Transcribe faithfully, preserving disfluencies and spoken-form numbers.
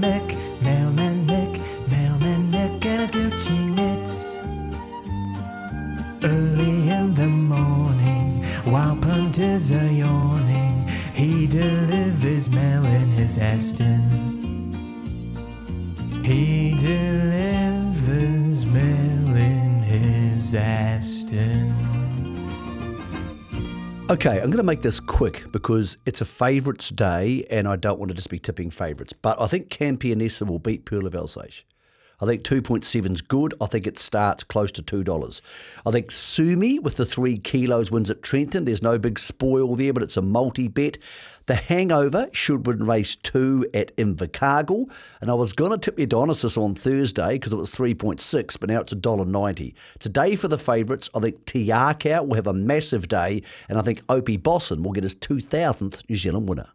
Nick, Mailman Nick, Mailman Nick and his Gucci mitts. Early in the morning, while punters are yawning, he delivers mail in his Aston. He delivers mail in his Aston. Okay, I'm going to make this quick because it's a favourites day and I don't want to just be tipping favourites. But I think Campionessa will beat Pearl of Alsace. I think two point seven is good. I think it starts close to two dollars. I think Sumi with the three kilos wins at Trenton. There's no big spoil there, but it's a multi-bet. The Hangover should win race two at Invercargill. And I was going to tip Eudonysis on Thursday because it was three point six, but now it's one dollar ninety. Today for the favourites, I think Tiaka will have a massive day, and I think Opie Bosson will get his two thousandth New Zealand winner.